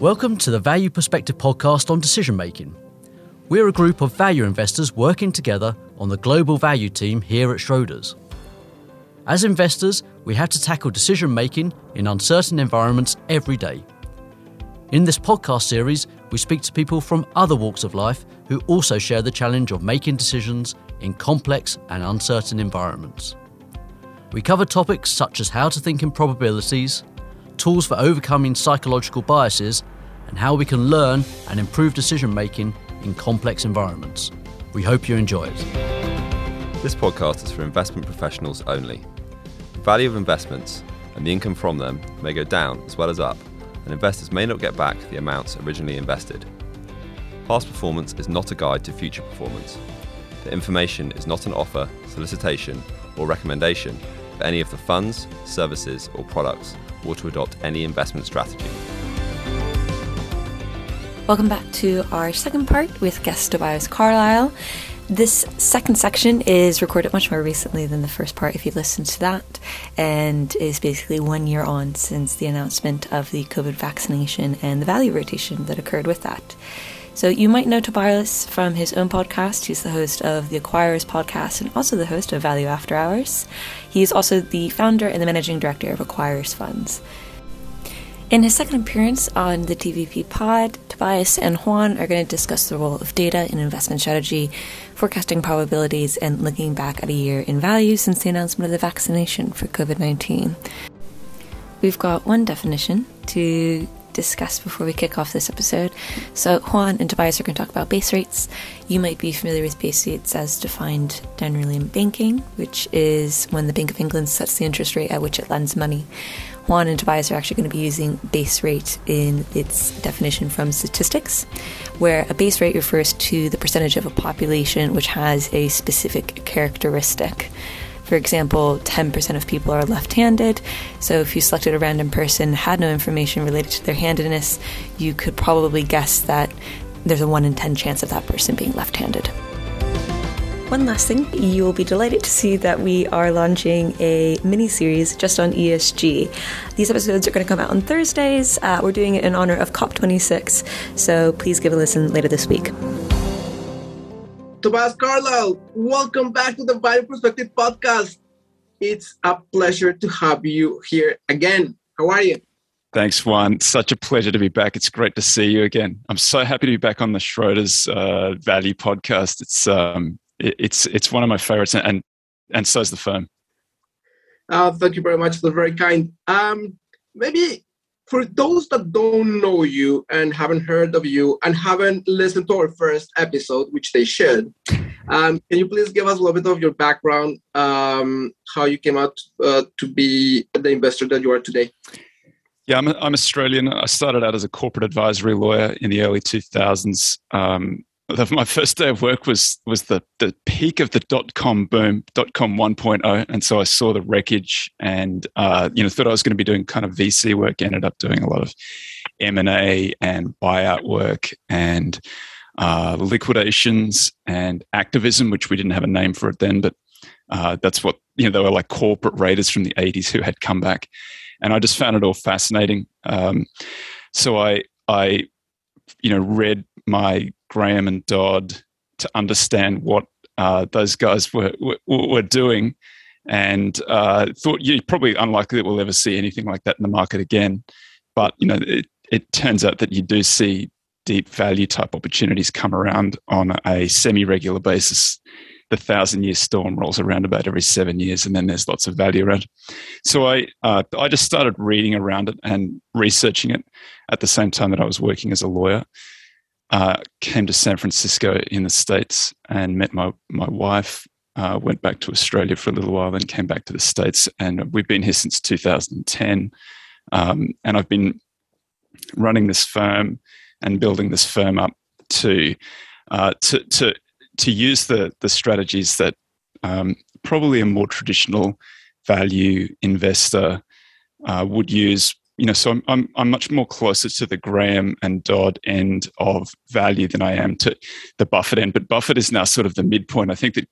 Welcome to the Value Perspective Podcast on decision making. We're a group of value investors working together on the global value team here at Schroders. As investors, we have to tackle decision making in uncertain environments every day. In this podcast series, we speak to people from other walks of life who also share the challenge of making decisions in complex and uncertain environments. We cover topics such as how to think in probabilities, tools for overcoming psychological biases, and how we can learn and improve decision-making in complex environments. We hope you enjoy it. This podcast is for investment professionals only. The value of investments and the income from them may go down as well as up, and investors may not get back the amounts originally invested. Past performance is not a guide to future performance. The information is not an offer, solicitation, or recommendation for any of the funds, services, or products, or to adopt any investment strategy. Welcome back to our second part with guest Tobias Carlisle. This second section is recorded much more recently than the first part, if you listened to that, and is basically 1 year on since the announcement of the COVID vaccination and the value rotation that occurred with that. So you might know Tobias from his own podcast. He's the host of the Acquirer's podcast and also the host of Value After Hours. He is also the founder and the managing director of Acquires Funds. In his second appearance on the TVP pod, Tobias and Juan are going to discuss the role of data in investment strategy, forecasting probabilities, and looking back at a year in value since the announcement of the vaccination for Covid 19. We've got one definition to discuss before we kick off this episode. So Juan and Tobias are going to talk about base rates. You might be familiar with base rates as defined generally in banking, which is when the Bank of England sets the interest rate at which it lends money. Juan and Tobias are actually going to be using base rate in its definition from statistics, where a base rate refers to the percentage of a population which has a specific characteristic. For example, 10% of people are left-handed, so if you selected a random person, had no information related to their handedness, you could probably guess that there's a 1 in 10 chance of that person being left-handed. One last thing, you will be delighted to see that we are launching a mini-series just on ESG. These episodes are going to come out on Thursdays. We're doing it in honor of COP26, so please give a listen later this week. Tobias Carlisle, welcome back to the Value Perspective Podcast. It's a pleasure to have you here again. How are you? Thanks, Juan. Such a pleasure to be back. It's great to see you again. I'm so happy to be back on the Schroders Value Podcast. It's one of my favorites, and so is the firm. Thank you very much. That's very kind. Maybe for those that don't know you and haven't heard of you and haven't listened to our first episode, which they should, can you please give us a little bit of your background, how you came out to be the investor that you are today? Yeah, I'm Australian. I started out as a corporate advisory lawyer in the early 2000s. My first day of work was the peak of the dot-com boom, dot-com 1.0. And so I saw the wreckage and thought I was going to be doing kind of VC work. Ended up doing a lot of M&A and buyout work and liquidations and activism, which we didn't have a name for it then. But that's what, they were like corporate raiders from the 80s who had come back. And I just found it all fascinating. So I read my Graham and Dodd to understand what those guys were doing, and thought you're probably unlikely that we'll ever see anything like that in the market again. But it turns out that you do see deep value type opportunities come around on a semi-regular basis. The 1,000-year storm rolls around about every 7 years, and then there's lots of value around. So I just started reading around it and researching it at the same time that I was working as a lawyer. Came to San Francisco in the States and met my wife, went back to Australia for a little while, then came back to the States. And we've been here since 2010. And I've been running this firm and building this firm up to use the strategies that probably a more traditional value investor would use. So I'm much more closer to the Graham and Dodd end of value than I am to the Buffett end. But Buffett is now sort of the midpoint. I think that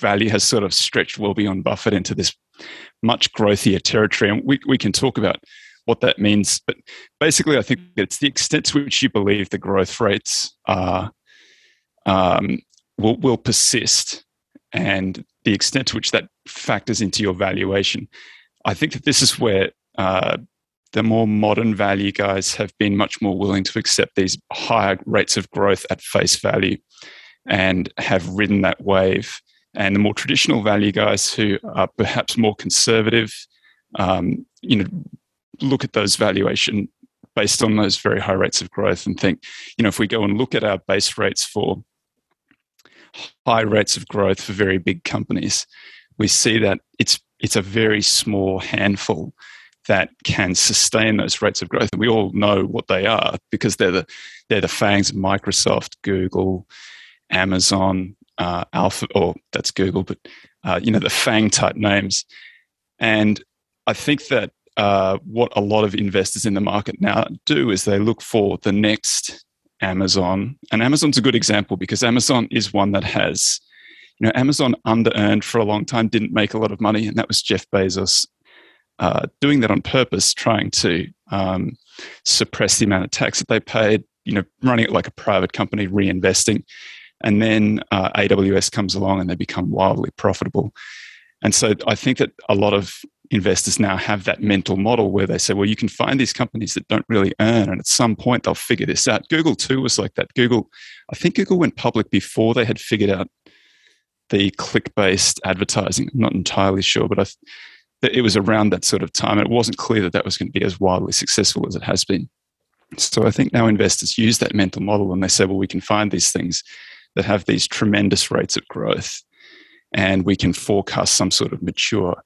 value has sort of stretched well beyond Buffett into this much growthier territory. And we can talk about what that means. But basically, I think it's the extent to which you believe the growth rates are will persist, and the extent to which that factors into your valuation. I think that this is where the more modern value guys have been much more willing to accept these higher rates of growth at face value and have ridden that wave. And the more traditional value guys who are perhaps more conservative, look at those valuation based on those very high rates of growth and think, if we go and look at our base rates for high rates of growth for very big companies, we see that it's a very small handful that can sustain those rates of growth. And we all know what they are because they're the FANGs, Microsoft, Google, Amazon, Alpha, or that's Google, but the FANG type names. And I think that what a lot of investors in the market now do is they look for the next Amazon. And Amazon's a good example because Amazon is one that has, Amazon under-earned for a long time, didn't make a lot of money, and that was Jeff Bezos doing that on purpose, trying to suppress the amount of tax that they paid, running it like a private company, reinvesting. And then AWS comes along and they become wildly profitable. And so I think that a lot of investors now have that mental model where they say, well, you can find these companies that don't really earn, and at some point they'll figure this out. Google too was like that. Google went public before they had figured out the click-based advertising. I'm not entirely sure, but it was around that sort of time. It wasn't clear that that was going to be as wildly successful as it has been. So I think now investors use that mental model and they say, well, we can find these things that have these tremendous rates of growth, and we can forecast some sort of mature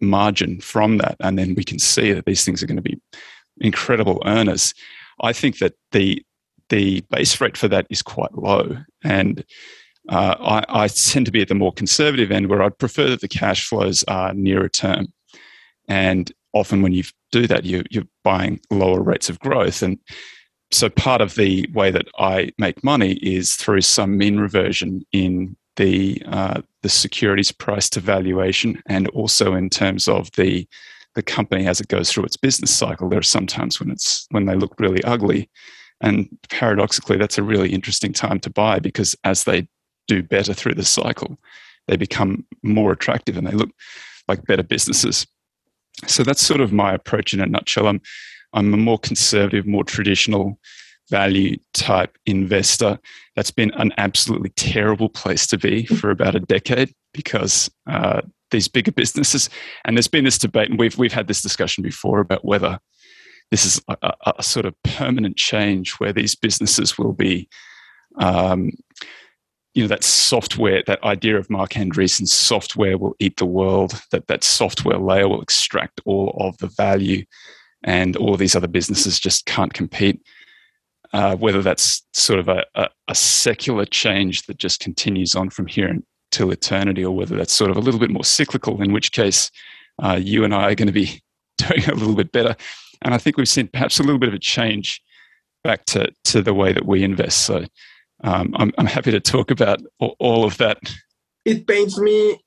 margin from that, and then we can see that these things are going to be incredible earners. I think that the base rate for that is quite low, and I tend to be at the more conservative end where I'd prefer that the cash flows are nearer term. And often when you do that, you're buying lower rates of growth. And so part of the way that I make money is through some mean reversion in the securities price to valuation, and also in terms of the company as it goes through its business cycle. There are some times when they look really ugly, and paradoxically, that's a really interesting time to buy because as they do better through the cycle, they become more attractive and they look like better businesses. So that's sort of my approach in a nutshell. I'm a more conservative, more traditional value type investor. That's been an absolutely terrible place to be for about a decade because these bigger businesses, and there's been this debate, and we've had this discussion before about whether this is a sort of permanent change where these businesses will be, that software, that idea of Marc Andreessen's software will eat the world, that software layer will extract all of the value and all these other businesses just can't compete. Whether that's sort of a secular change that just continues on from here until eternity, or whether that's sort of a little bit more cyclical, in which case you and I are going to be doing a little bit better. And I think we've seen perhaps a little bit of a change back to the way that we invest. So I'm happy to talk about all of that. It pains me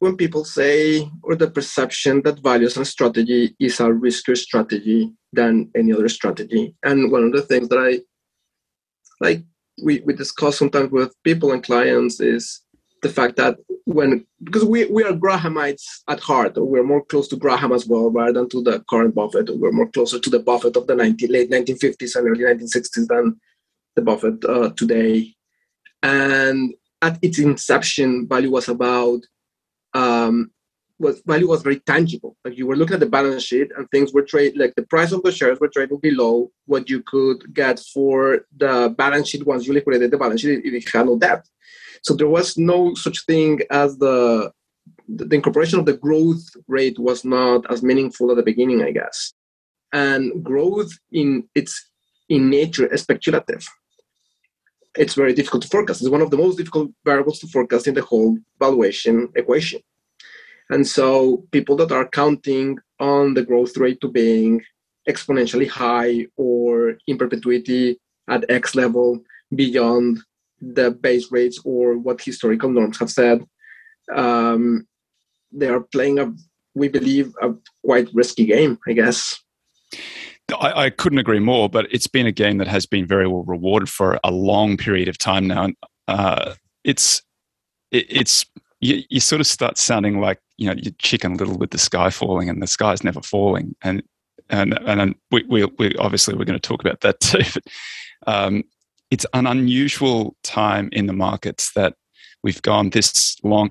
when people say, or the perception that values and strategy is a riskier strategy than any other strategy. And one of the things that we discuss sometimes with people and clients is the fact that because we are Grahamites at heart, or we're more close to Graham as well, rather than to the current Buffett, or we're more closer to the Buffett of the late 1950s and early 1960s than the Buffett today. And at its inception, value was very tangible. Like, you were looking at the balance sheet and things were traded, like the price of the shares were traded below what you could get for the balance sheet once you liquidated the balance sheet. It had no debt. So there was no such thing as the incorporation of the growth rate was not as meaningful at the beginning, I guess. And growth in nature is speculative. It's very difficult to forecast. It's one of the most difficult variables to forecast in the whole valuation equation. And so people that are counting on the growth rate to being exponentially high or in perpetuity at X level beyond the base rates or what historical norms have said, they are playing a we believe, a quite risky game, I guess. I couldn't agree more, but it's been a game that has been very well rewarded for a long period of time now. And you sort of start sounding like, you know, you're Chicken Little with the sky falling, and the sky's never falling. And we obviously we're going to talk about that too. But it's an unusual time in the markets that we've gone this long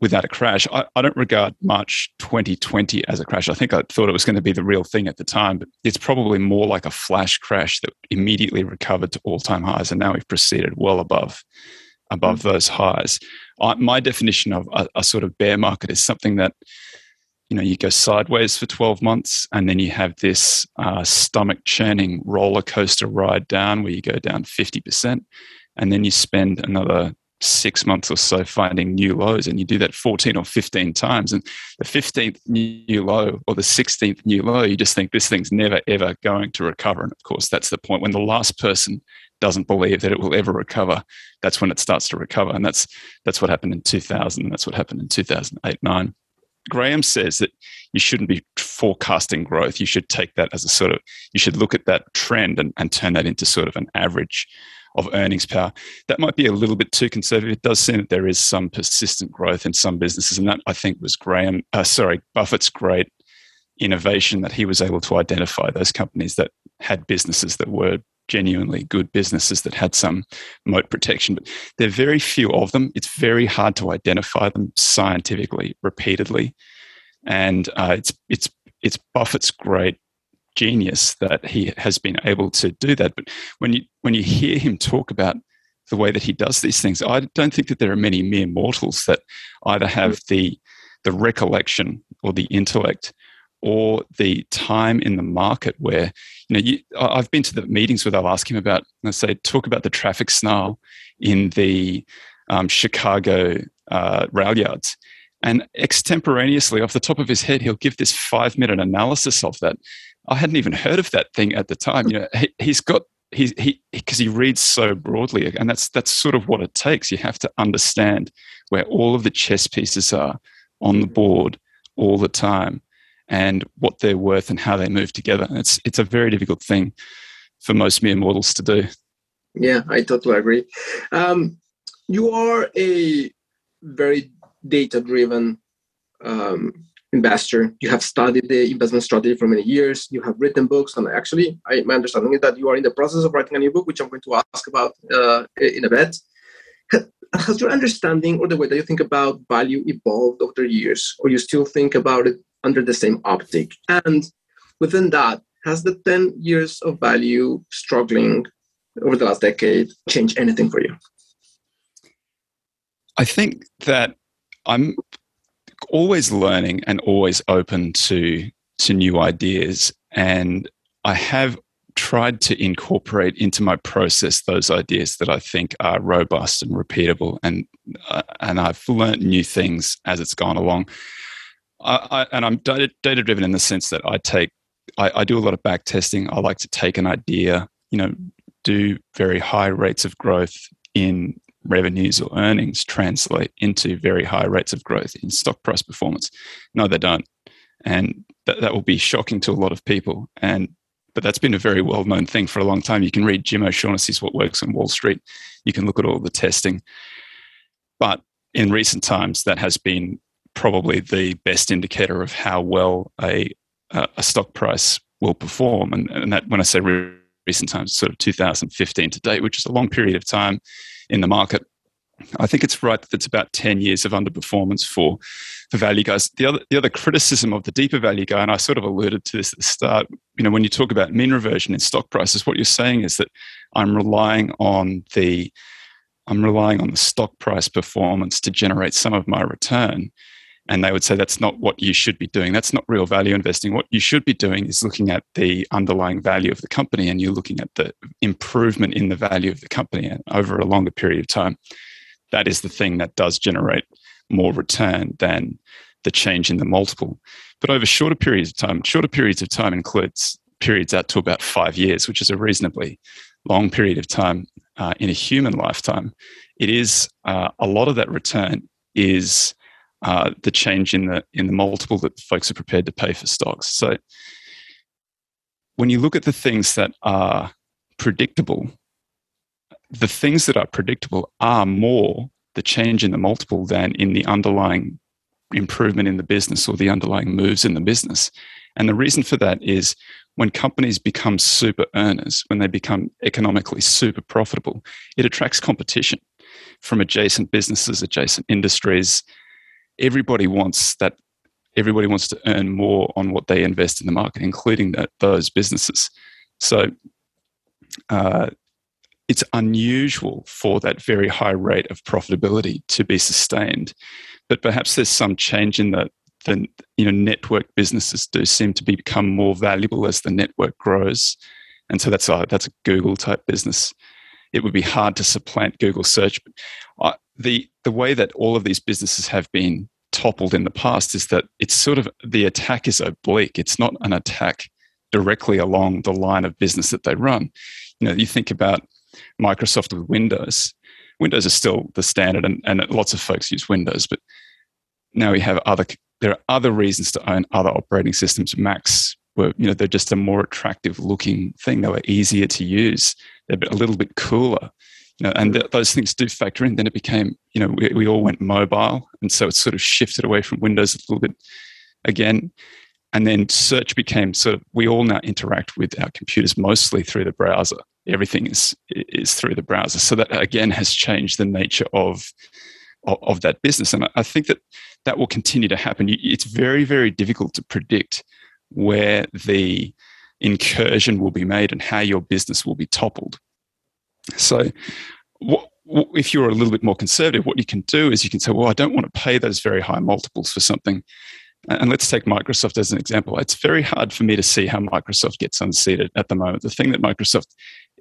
without a crash. I don't regard March 2020 as a crash. I think I thought it was going to be the real thing at the time, but it's probably more like a flash crash that immediately recovered to all-time highs, and now we've proceeded well above those highs. My definition of a sort of bear market is something that, you know, you go sideways for 12 months and then you have this stomach churning roller coaster ride down where you go down 50%, and then you spend another 6 months or so finding new lows, and you do that 14 or 15 times. And the 15th new low or the 16th new low, you just think this thing's never, ever going to recover. And of course, that's the point when the last person doesn't believe that it will ever recover. That's when it starts to recover. And that's what happened in 2000. And that's what happened in 2008, 9. Graham says that you shouldn't be forecasting growth. You should take that as a sort of, you should look at that trend and turn that into sort of an average of earnings power. That might be a little bit too conservative. It does seem that there is some persistent growth in some businesses. And that, I think, was Buffett's great innovation, that he was able to identify those companies that had businesses that were genuinely good businesses that had some moat protection. But there are very few of them. It's very hard to identify them scientifically, repeatedly. And it's Buffett's great genius that he has been able to do that. But when you hear him talk about the way that he does these things, I don't think that there are many mere mortals that either have the recollection or the intellect or the time in the market where, you know, I've been to the meetings where they'll ask him about, and I say, talk about the traffic snarl in the Chicago rail yards. And extemporaneously, off the top of his head, he'll give this 5-minute analysis of that. I hadn't even heard of that thing at the time. You know, he reads so broadly, and that's sort of what it takes. You have to understand where all of the chess pieces are on the board all the time, and what they're worth and how they move together. And it's a very difficult thing for most mere mortals to do. Yeah, I totally agree. You are a very data-driven investor. You have studied the investment strategy for many years. You have written books, and actually, my understanding is that you are in the process of writing a new book, which I'm going to ask about in a bit. Has your understanding or the way that you think about value evolved over the years, or you still think about it under the same optic? And within that, has the 10 years of value struggling over the last decade changed anything for you? I think that I'm always learning and always open to new ideas. And I have tried to incorporate into my process those ideas that I think are robust and repeatable. And I've learned new things as it's gone along. And I'm data-driven in the sense that I do a lot of back testing. I like to take an idea, you know, do very high rates of growth in revenues or earnings translate into very high rates of growth in stock price performance? No, they don't. And that will be shocking to a lot of people. But that's been a very well-known thing for a long time. You can read Jim O'Shaughnessy's What Works on Wall Street. You can look at all the testing. But in recent times, that has been probably the best indicator of how well a stock price will perform. And that, when I say recent times, sort of 2015 to date, which is a long period of time in the market. I think it's right that it's about 10 years of underperformance for value guys. The other criticism of the deeper value guy, and I sort of alluded to this at the start, you know, when you talk about mean reversion in stock prices, what you're saying is that I'm relying on the stock price performance to generate some of my return. And they would say that's not what you should be doing. That's not real value investing. What you should be doing is looking at the underlying value of the company, and you're looking at the improvement in the value of the company over a longer period of time. That is the thing that does generate more return than the change in the multiple. But over shorter periods of time includes periods out to about 5 years, which is a reasonably long period of time in a human lifetime. It is a lot of that return is the change in the multiple that folks are prepared to pay for stocks. So when you look at the things that are predictable, the things that are predictable are more the change in the multiple than in the underlying improvement in the business or the underlying moves in the business. And the reason for that is when companies become super earners, when they become economically super profitable, it attracts competition from adjacent businesses, adjacent industries. Everybody wants to earn more on what they invest in the market, including those businesses. So it's unusual for that very high rate of profitability to be sustained. But perhaps there's some change in the network businesses do seem to become more valuable as the network grows. And so that's a Google type business. It would be hard to supplant Google search. The way that all of these businesses have been toppled in the past is that it's sort of, the attack is oblique. It's not an attack directly along the line of business that they run. You think about Microsoft with Windows. Windows is still the standard, and lots of folks use Windows, but now there are other reasons to own other operating systems. Macs were, they're just a more attractive looking thing. They were easier to use. They're a little bit cooler, and those things do factor in. Then it became, we all went mobile, and so it sort of shifted away from Windows a little bit again. And then search became sort of, we all now interact with our computers mostly through the browser. Everything is through the browser. So that again has changed the nature of that business. And I think that will continue to happen. It's very, very difficult to predict where the incursion will be made and how your business will be toppled. So if you're a little bit more conservative, what you can do is you can say, well, I don't want to pay those very high multiples for something. And let's take Microsoft as an example. It's very hard for me to see how Microsoft gets unseated at the moment. The thing that Microsoft,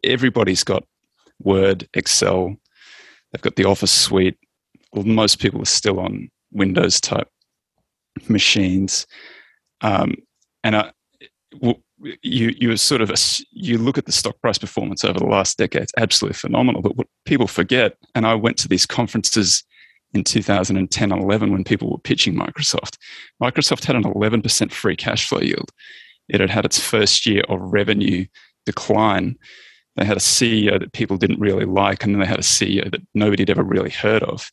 everybody's got Word, Excel, they've got the Office suite. Well, most people are still on Windows type machines. You look at the stock price performance over the last decade, it's absolutely phenomenal. But what people forget, and I went to these conferences in 2010 and 11 when people were pitching Microsoft. Microsoft had an 11% free cash flow yield. It had its first year of revenue decline. They had a CEO that people didn't really like, and then they had a CEO that nobody had ever really heard of.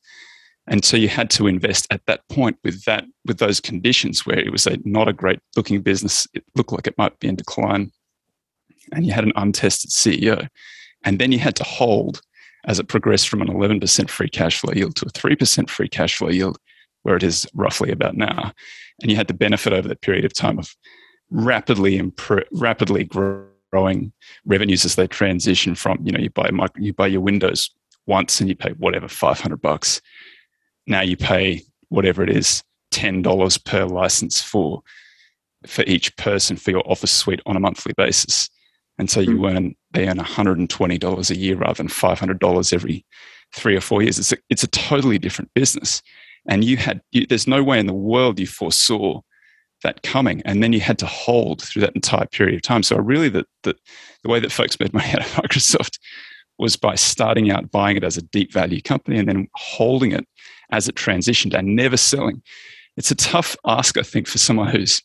And so you had to invest at that point with those conditions where it was not a great looking business. It looked like it might be in decline. And you had an untested CEO. And then you had to hold as it progressed from an 11% free cash flow yield to a 3% free cash flow yield, where it is roughly about now. And you had the benefit over that period of time of rapidly growing revenues as they transition from, you buy your Windows once and you pay whatever, $500. Now you pay whatever it is, $10 per license for each person for your Office suite on a monthly basis. And so they earn $120 a year rather than $500 every 3 or 4 years. It's a totally different business. And there's no way in the world you foresaw that coming. And then you had to hold through that entire period of time. So really the way that folks made money out of Microsoft was by starting out buying it as a deep value company and then holding it as it transitioned and never selling. It's a tough ask, I think, for someone who's,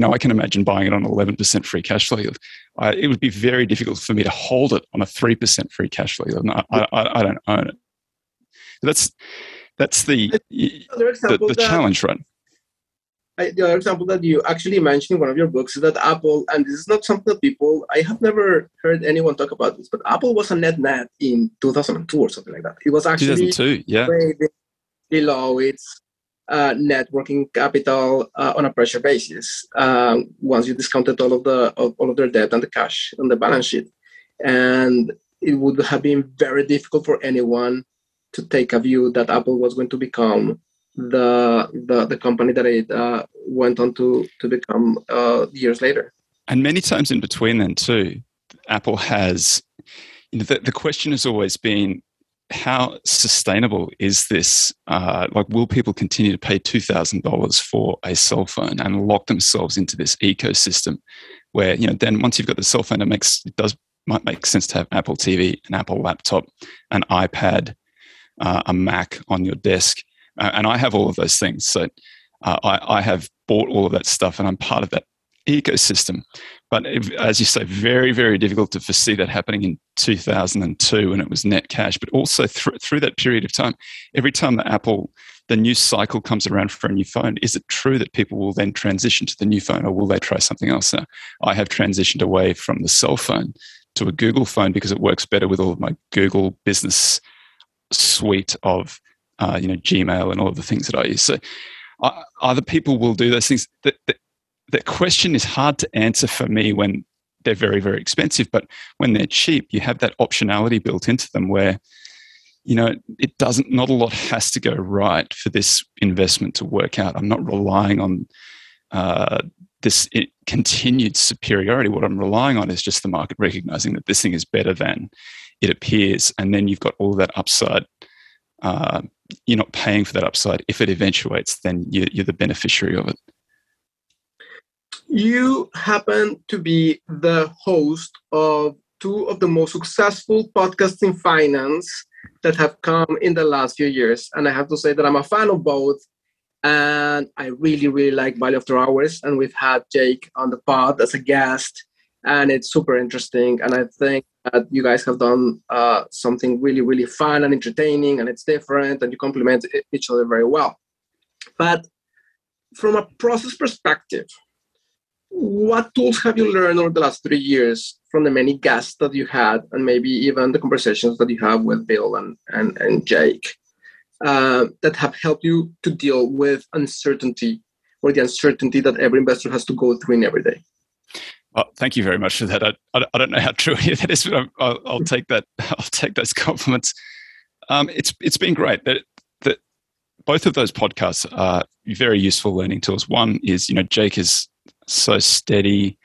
I can imagine buying it on 11% free cash flow yield. It would be very difficult for me to hold it on a 3% free cash flow yield. I don't own it. That's the challenge, right? The other example that you actually mentioned in one of your books is that Apple, and this is not something that I have never heard anyone talk about this, but Apple was a net in 2002 or something like that. It was actually 2002, yeah, below its net working capital on a pressure basis once you discounted all of their debt and the cash on the balance sheet, and it would have been very difficult for anyone to take a view that Apple was going to become the company that it went on to become years later. And many times in between then too, Apple has, the question has always been, how sustainable is this? Will people continue to pay $2,000 for a cell phone and lock themselves into this ecosystem where, then once you've got the cell phone, it might make sense to have Apple TV, an Apple laptop, an iPad, a Mac on your desk. And I have all of those things. So I have bought all of that stuff and I'm part of that ecosystem. But as you say, very, very difficult to foresee that happening in 2002 when it was net cash. But also through that period of time, every time that the new cycle comes around for a new phone, is it true that people will then transition to the new phone, or will they try something else? Now, I have transitioned away from the cell phone to a Google phone because it works better with all of my Google business suite of Gmail and all of the things that I use. So other people will do those things. The question is hard to answer for me when they're very, very expensive, but when they're cheap, you have that optionality built into them where, it doesn't, not a lot has to go right for this investment to work out. I'm not relying on this continued superiority. What I'm relying on is just the market recognizing that this thing is better than it appears. And then you've got all that upside. You're not paying for that upside. If it eventuates, then you're the beneficiary of it. You happen to be the host of two of the most successful podcasts in finance that have come in the last few years. And I have to say that I'm a fan of both. And I really, really like Value After Hours. And we've had Jake on the pod as a guest. And it's super interesting. And I think that you guys have done something really, really fun and entertaining. And it's different. And you complement each other very well. But from a process perspective, what tools have you learned over the last 3 years from the many guests that you had, and maybe even the conversations that you have with Bill and Jake, that have helped you to deal with uncertainty, or the uncertainty that every investor has to go through in every day? Well, thank you very much for that. I don't know how true that is, but I'll take that. I'll take those compliments. It's been great. That both of those podcasts are very useful learning tools. One is, Jake is so steady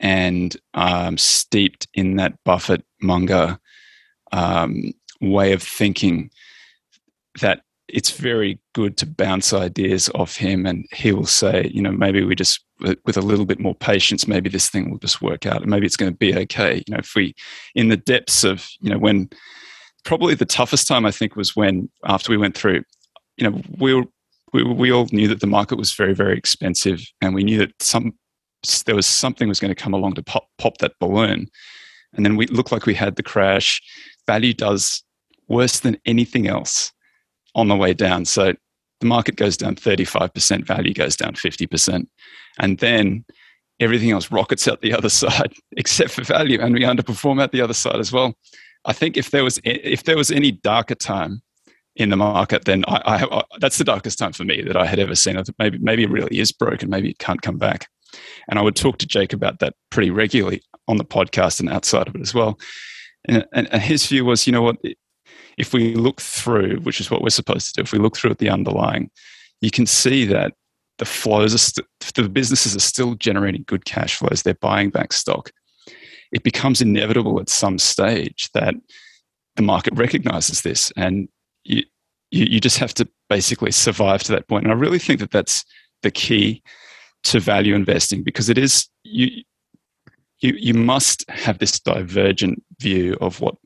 and steeped in that Buffett Munger way of thinking that it's very good to bounce ideas off him, and he will say, maybe we just, with a little bit more patience, maybe this thing will just work out, and maybe it's going to be okay. If we, in the depths of, when probably the toughest time I think was when after we went through, we all knew that the market was very, very expensive, and we knew that something was going to come along to pop that balloon. And then we looked like we had the crash. Value does worse than anything else on the way down. So the market goes down 35%, value goes down 50%. And then everything else rockets out the other side except for value, and we underperform out the other side as well. I think if there was any darker time in the market, then I that's the darkest time for me that I had ever seen. I thought maybe it really is broken. Maybe it can't come back. And I would talk to Jake about that pretty regularly on the podcast and outside of it as well. And his view was, if we look through, which is what we're supposed to do, if we look through at the underlying, you can see that the flows are the businesses are still generating good cash flows. They're buying back stock. It becomes inevitable at some stage that the market recognizes this, and you just have to basically survive to that point. And I really think that that's the key to value investing, because it is, you must have this divergent view of what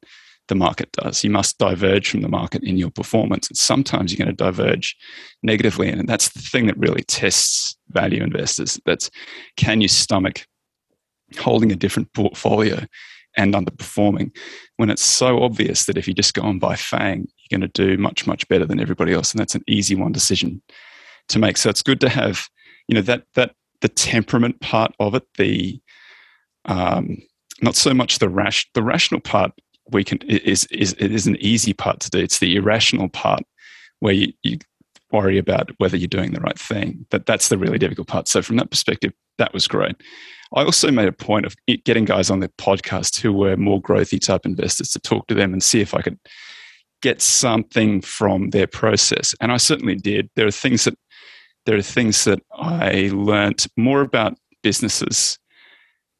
the market does. You must diverge from the market in your performance. And sometimes you're going to diverge negatively. And that's the thing that really tests value investors. That's, can you stomach holding a different portfolio and underperforming, when it's so obvious that if you just go and buy FANG, you're going to do much, much better than everybody else. And that's an easy one decision to make. So it's good to have, that the temperament part of it, the not so much the rational part is an easy part to do. It's the irrational part where you worry about whether you're doing the right thing. That's the really difficult part. So from that perspective, that was great. I also made a point of getting guys on the podcast who were more growthy type investors, to talk to them and see if I could get something from their process. And I certainly did. There are things that I learnt more about businesses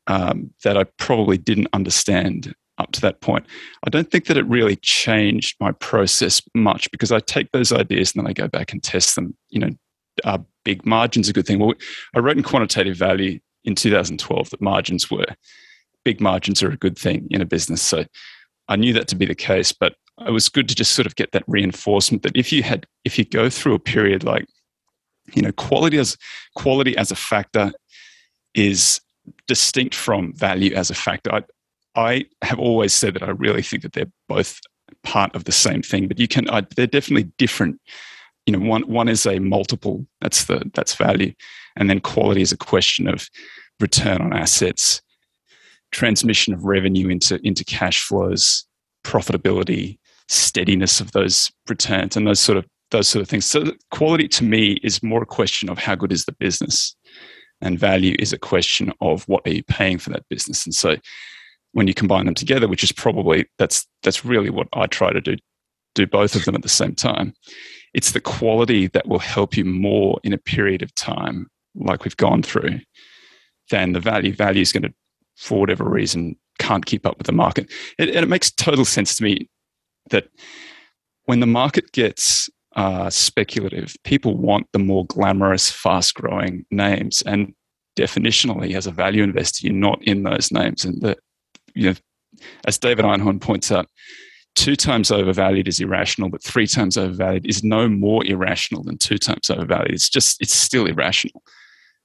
that I probably didn't understand up to that point. I don't think that it really changed my process much, because I take those ideas and then I go back and test them. Are big margins a good thing? Well, I wrote in Quantitative Value in 2012 that big margins are a good thing in a business. So I knew that to be the case, but it was good to just sort of get that reinforcement that if you go through a period like, you know, quality as a factor is distinct from value as a factor. I have always said that I really think that they're both part of the same thing, but they're definitely different. You know, one is a multiple, that's value, and then quality is a question of return on assets, transmission of revenue into cash flows, profitability, steadiness of those returns, and those sort of things. So quality to me is more a question of how good is the business, and value is a question of what are you paying for that business. And so when you combine them together, which is probably that's really what I try to do both of them at the same time. It's the quality that will help you more in a period of time like we've gone through than the value. Value is going to, for whatever reason, can't keep up with the market. And it makes total sense to me that when the market gets speculative, people want the more glamorous, fast-growing names. And definitionally, as a value investor, you're not in those names. And as David Einhorn points out, 2 times overvalued is irrational, but 3 times overvalued is no more irrational than 2 times overvalued. It's still irrational.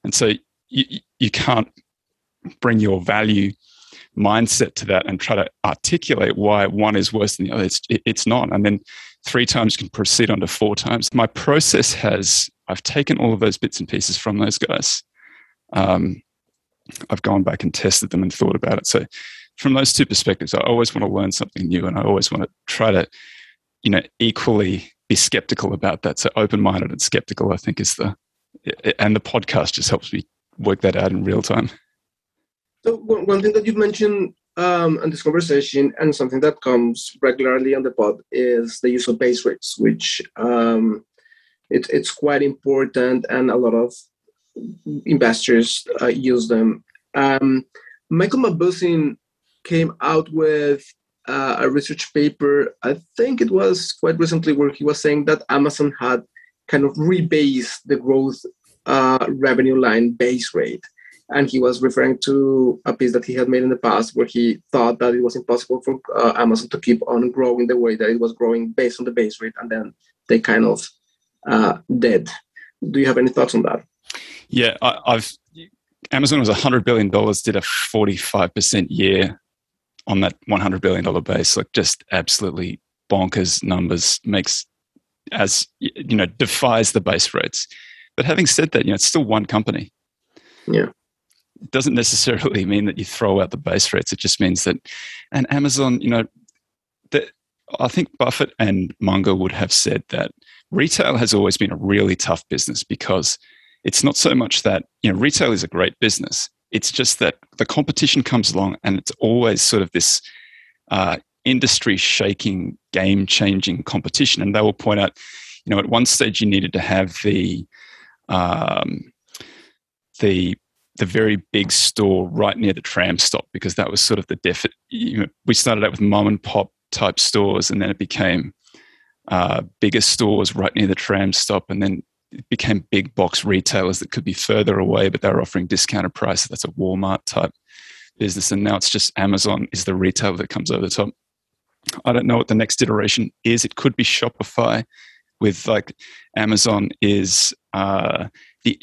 And so you can't bring your value mindset to that and try to articulate why one is worse than the other. It's not. And then 3 times can proceed on to 4 times. My process I've taken all of those bits and pieces from those guys. I've gone back and tested them and thought about it. So from those two perspectives, I always want to learn something new, and I always want to try to, you know, equally be skeptical about that. So open-minded and skeptical, I think, and the podcast just helps me work that out in real time. So one thing that you've mentioned in this conversation, and something that comes regularly on the pod, is the use of base rates, which it's quite important, and a lot of investors use them. Michael Mauboussin came out with a research paper, I think it was quite recently, where he was saying that Amazon had kind of rebased the growth revenue line base rate. And he was referring to a piece that he had made in the past where he thought that it was impossible for Amazon to keep on growing the way that it was growing based on the base rate, and then they kind of did. Do you have any thoughts on that? Yeah, Amazon was $100 billion, did a 45% year on that $100 billion base. Like, just absolutely bonkers numbers, defies the base rates. But having said that, you know, it's still one company. Yeah. It doesn't necessarily mean that you throw out the base rates. It just means that, and Amazon, you know, I think Buffett and Munger would have said that retail has always been a really tough business, because it's not so much that, you know, retail is a great business. It's just that the competition comes along, and it's always sort of this industry-shaking, game-changing competition. And they will point out, you know, at one stage you needed to have the very big store right near the tram stop, because that was sort of we started out with mom and pop type stores, and then it became bigger stores right near the tram stop, and then it became big box retailers that could be further away, but they were offering discounted prices. That's a Walmart type business. And now it's just Amazon is the retailer that comes over the top. I don't know what the next iteration is. It could be Shopify, with like Amazon is the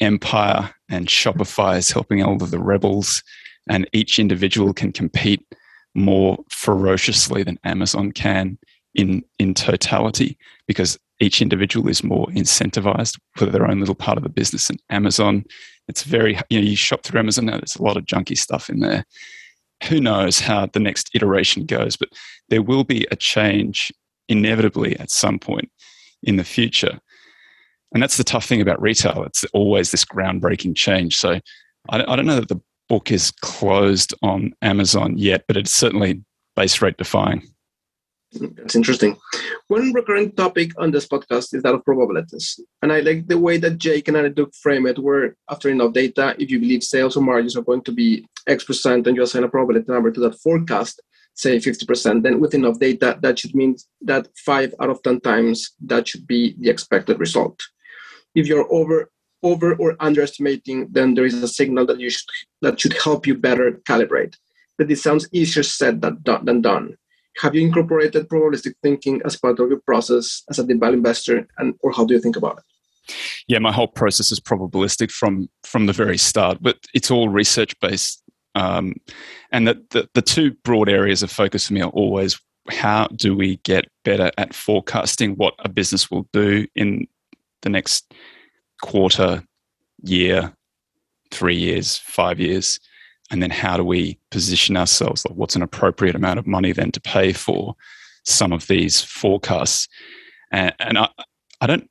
empire, and Shopify is helping all of the rebels, and each individual can compete more ferociously than Amazon can in totality, because each individual is more incentivized for their own little part of the business. And Amazon, it's very, you know, you shop through Amazon now, there's a lot of junky stuff in there. Who knows how the next iteration goes, but there will be a change inevitably at some point in the future. And that's the tough thing about retail. It's always this groundbreaking change. So I don't know that the book is closed on Amazon yet, but it's certainly base rate defying. That's interesting. One recurring topic on this podcast is that of probabilities. And I like the way that Jake and Annie Duke frame it, where after enough data, if you believe sales or margins are going to be X%, and you assign a probability number to that forecast, say 50%, then with enough data, that should mean that 5 out of 10 times that should be the expected result. If you're over or underestimating, then there is a signal that that should help you better calibrate. But this sounds easier said than done. Have you incorporated probabilistic thinking as part of your process as a value investor, and or how do you think about it? Yeah, my whole process is probabilistic from the very start, but it's all research-based. And the two broad areas of focus for me are always, how do we get better at forecasting what a business will do in the next quarter, year, 3 years, 5 years? And then how do we position ourselves? Like, what's an appropriate amount of money then to pay for some of these forecasts? And I don't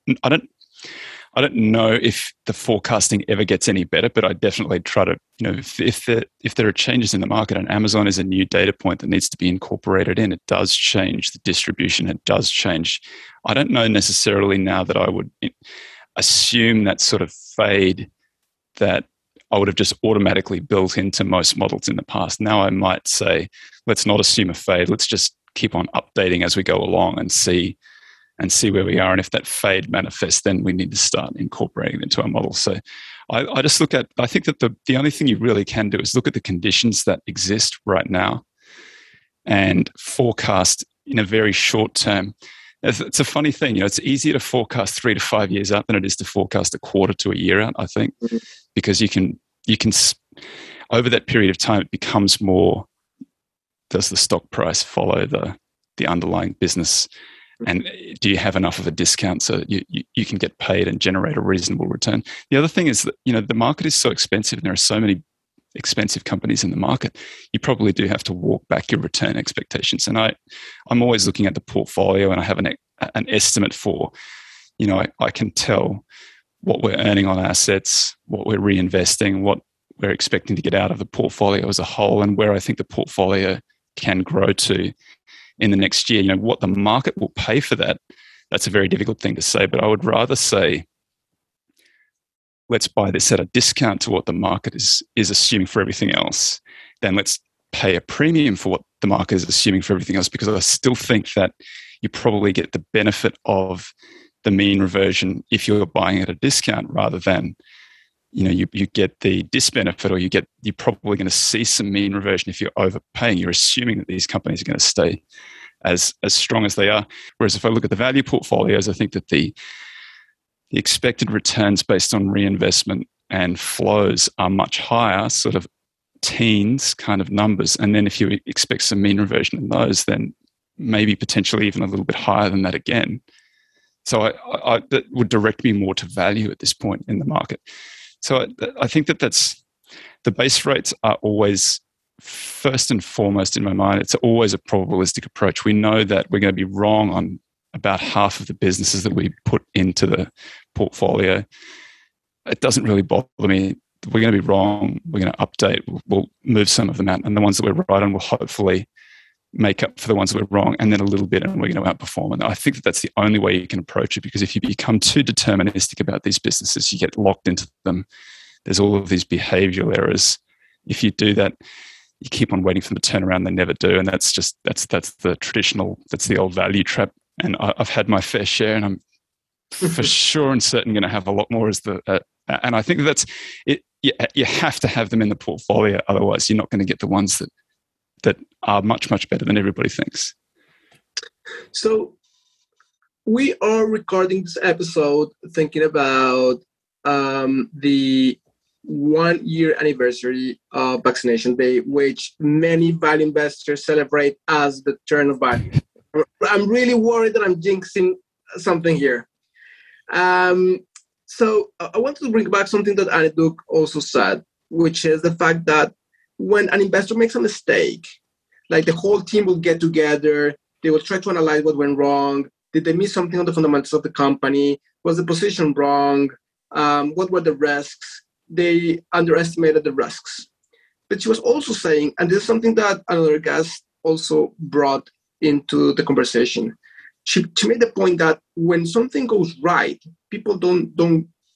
know if the forecasting ever gets any better, but I definitely try to, you know, if there are changes in the market, and Amazon is a new data point that needs to be incorporated in, it does change the distribution. It does change. I don't know necessarily now that I would assume that sort of fade that I would have just automatically built into most models in the past. Now I might say, let's not assume a fade. Let's just keep on updating as we go along and see where we are. And if that fade manifests, then we need to start incorporating it into our model. So I just look at, I think that the only thing you really can do is look at the conditions that exist right now and forecast in a very short term. It's a funny thing, you know, it's easier to forecast 3 to 5 years out than it is to forecast a quarter to a year out, I think, because you can over that period of time, it becomes more, does the stock price follow the underlying business? And do you have enough of a discount so that you can get paid and generate a reasonable return? The other thing is that, you know, the market is so expensive and there are so many expensive companies in the market, you probably do have to walk back your return expectations. And I'm always looking at the portfolio, and I have an estimate for, you know, I can tell what we're earning on assets, what we're reinvesting, what we're expecting to get out of the portfolio as a whole, and where I think the portfolio can grow to in the next year. You know, what the market will pay for that, that's a very difficult thing to say, but I would rather say, let's buy this at a discount to what the market is assuming for everything else, then let's pay a premium for what the market is assuming for everything else, because I still think that you probably get the benefit of the mean reversion if you're buying at a discount rather than, you know, you get the disbenefit, or you're probably going to see some mean reversion if you're overpaying. You're assuming that these companies are going to stay as strong as they are. Whereas if I look at the value portfolios, I think that the expected returns based on reinvestment and flows are much higher, sort of teens kind of numbers. And then if you expect some mean reversion in those, then maybe potentially even a little bit higher than that again. So I that would direct me more to value at this point in the market. So I think that that's, the base rates are always first and foremost in my mind. It's always a probabilistic approach. We know that we're going to be wrong on about half of the businesses that we put into the portfolio. It doesn't really bother me. We're going to be wrong. We're going to update. We'll move some of them out. And the ones that we're right on will hopefully make up for the ones that we're wrong, and then a little bit, and we're going to outperform. And I think that that's the only way you can approach it, because if you become too deterministic about these businesses, you get locked into them. There's all of these behavioral errors. If you do that, you keep on waiting for them to turn around. They never do. And that's the old value trap. And I've had my fair share, and I'm for sure and certain going to have a lot more. And I think that's it. You have to have them in the portfolio, otherwise you're not going to get the ones that are much, much better than everybody thinks. So we are recording this episode thinking about the 1 year anniversary of Vaccination Day, which many value investors celebrate as the turn of value. I'm really worried that I'm jinxing something here. So I wanted to bring back something that Annie Duke also said, which is the fact that when an investor makes a mistake, like the whole team will get together, they will try to analyze what went wrong. Did they miss something on the fundamentals of the company? Was the position wrong? What were the risks? They underestimated the risks. But she was also saying, and this is something that another guest also brought into the conversation, she made the point that when something goes right, people don't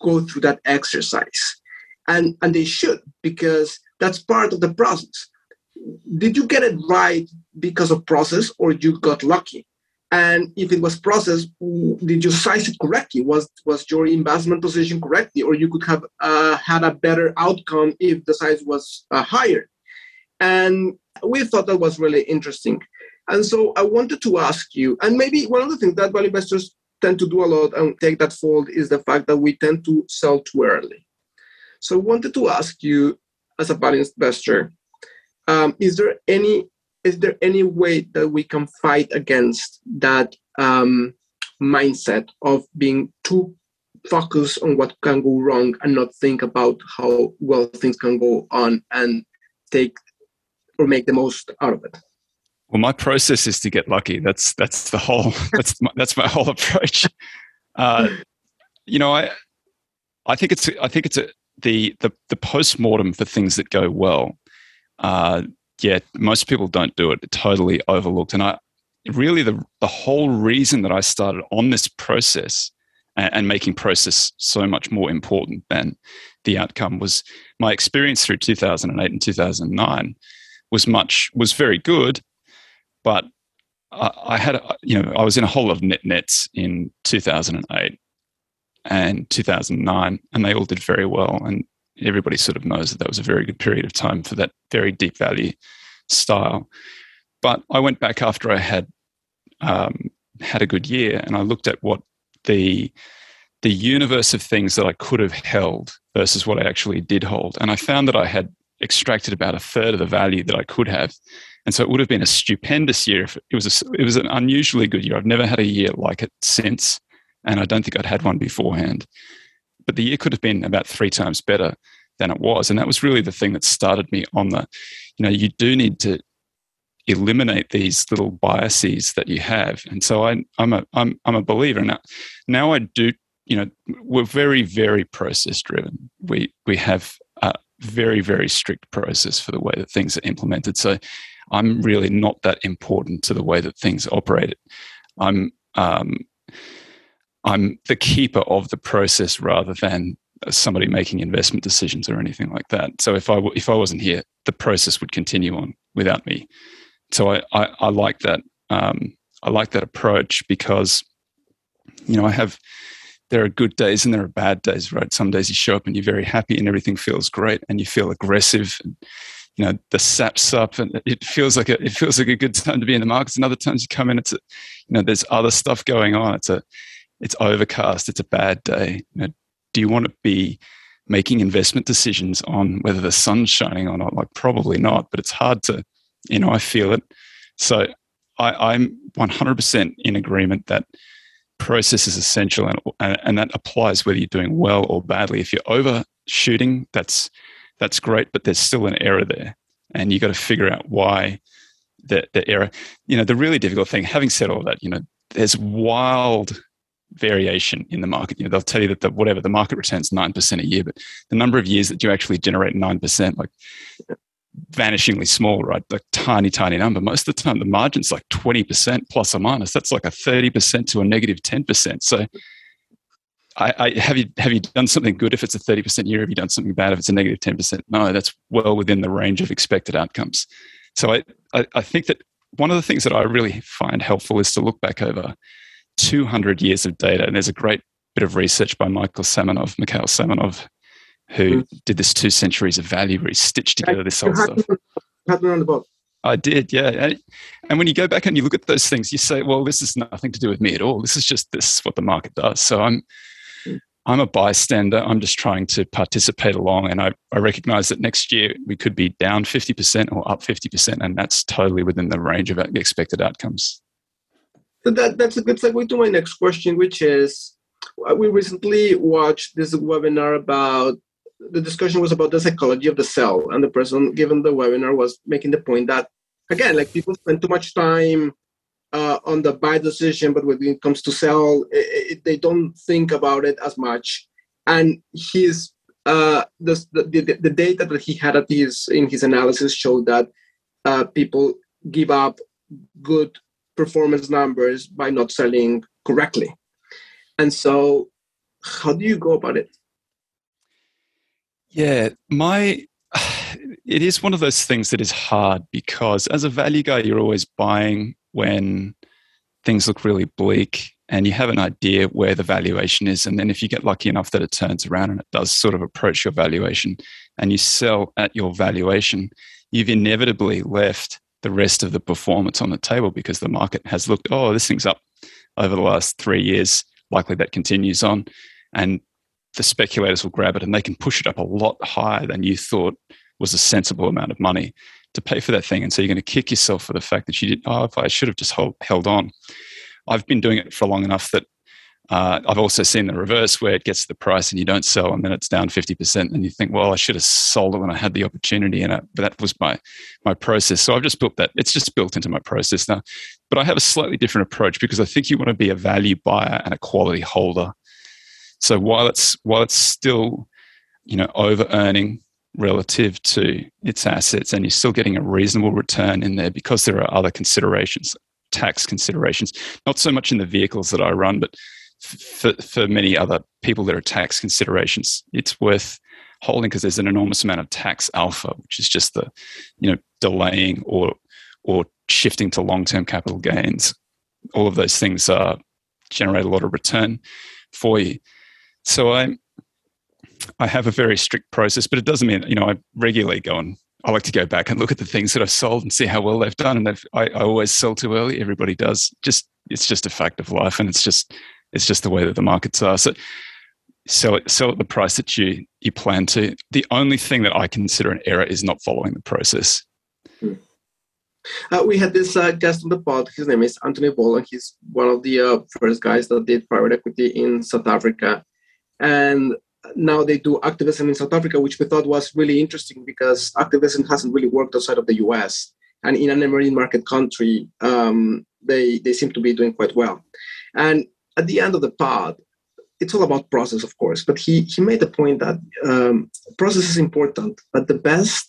go through that exercise. And they should, because that's part of the process. Did you get it right because of process, or you got lucky? And if it was process, did you size it correctly? Was your investment position correctly, or you could have had a better outcome if the size was higher? And we thought that was really interesting. And so I wanted to ask you, and maybe one of the things that value investors tend to do a lot and take that fault is the fact that we tend to sell too early. So I wanted to ask you, as a value investor, is there any way that we can fight against that mindset of being too focused on what can go wrong and not think about how well things can go on and take or make the most out of it? Well, my process is to get lucky. That's my whole approach. I think it's the post-mortem for things that go well. Most people don't do it. They're totally overlooked. And the whole reason that I started on this process and making process so much more important than the outcome was my experience through 2008 and 2009 was very good. But I was in a whole lot of nets in 2008 and 2009, and they all did very well. And everybody sort of knows that was a very good period of time for that very deep value style. But I went back after I had had a good year, and I looked at what the universe of things that I could have held versus what I actually did hold, and I found that I had extracted about a third of the value that I could have. And so it would have been a stupendous year. It was an unusually good year. I've never had a year like it since, and I don't think I'd had one beforehand. But the year could have been about 3 times better than it was, and that was really the thing that started me on the. You do need to eliminate these little biases that you have, and so I'm a believer. Now I do. We're very, very process driven. We have a very, very strict process for the way that things are implemented. So I'm really not that important to the way that things operate. I'm the keeper of the process rather than somebody making investment decisions or anything like that. So if I wasn't here, the process would continue on without me. So I like that. I like that approach because there are good days and there are bad days, right? Some days you show up and you're very happy and everything feels great and you feel aggressive. And, the saps up and it feels like a good time to be in the markets. And other times you come in, there's other stuff going on. It's overcast. It's a bad day. Do you want to be making investment decisions on whether the sun's shining or not? Like probably not, but it's hard to, I feel it. So I'm 100% in agreement that process is essential and that applies whether you're doing well or badly. If you're overshooting, that's great, but there's still an error there. And you've got to figure out why the error, the really difficult thing, having said all that, there's wild variation in the market. They'll tell you that the market returns 9% a year, but the number of years that you actually generate 9%, like vanishingly small, right? Like tiny, tiny number. Most of the time, the margin's like 20% plus or minus. That's like a 30% to a negative 10%. So have you done something good if it's a 30% year? Have you done something bad if it's a negative 10%? No, that's well within the range of expected outcomes. So I think that one of the things that I really find helpful is to look back over 200 years of data. And there's a great bit of research by Mikhail Semenov, who did this 2 centuries of value where he stitched together this old stuff. I did, yeah. And when you go back and you look at those things, you say, well, this is nothing to do with me at all. This is what the market does. So I'm a bystander. I'm just trying to participate along. And I recognize that next year we could be down 50% or up 50%. And that's totally within the range of expected outcomes. So that's a good segue to my next question, which is, we recently watched this webinar about, the discussion was about the psychology of the sell. And the person given the webinar was making the point that, again, like people spend too much time on the buy decision, but when it comes to sell, they don't think about it as much. And his the data that he had in his analysis showed that people give up good performance numbers by not selling correctly. And so, how do you go about it? Yeah, it is one of those things that is hard because as a value guy, you're always buying when things look really bleak and you have an idea where the valuation is. And then if you get lucky enough that it turns around and it does sort of approach your valuation and you sell at your valuation, you've inevitably left the rest of the performance on the table, because the market has looked, oh, this thing's up over the last 3 years, likely that continues on, and the speculators will grab it and they can push it up a lot higher than you thought was a sensible amount of money to pay for that thing. And so you're going to kick yourself for the fact that you didn't, oh, if I should have just held on. I've been doing it for long enough that I've also seen the reverse, where it gets to the price and you don't sell, and then it's down 50%, and you think, well, I should have sold it when I had the opportunity, but that was my process. So I've just built that. It's just built into my process now. But I have a slightly different approach, because I think you want to be a value buyer and a quality holder. So while it's still, over-earning relative to its assets, and you're still getting a reasonable return in there, because there are other considerations, tax considerations, not so much in the vehicles that I run, but for many other people, there are tax considerations. It's worth holding because there's an enormous amount of tax alpha, which is just the, delaying or shifting to long-term capital gains. All of those things generate a lot of return for you. So I have a very strict process, but it doesn't mean, I regularly go and I like to go back and look at the things that I've sold and see how well they've done. And I always sell too early. Everybody does. It's just a fact of life, and it's just the way that the markets are. So sell at the price that you plan to. The only thing that I consider an error is not following the process. We had this guest on the pod. His name is Anthony Boland. He's one of the first guys that did private equity in South Africa. And now they do activism in South Africa, which we thought was really interesting, because activism hasn't really worked outside of the US. And in an emerging market country, they seem to be doing quite well. And at the end of the pod, it's all about process, of course, but he made the point that process is important, but the best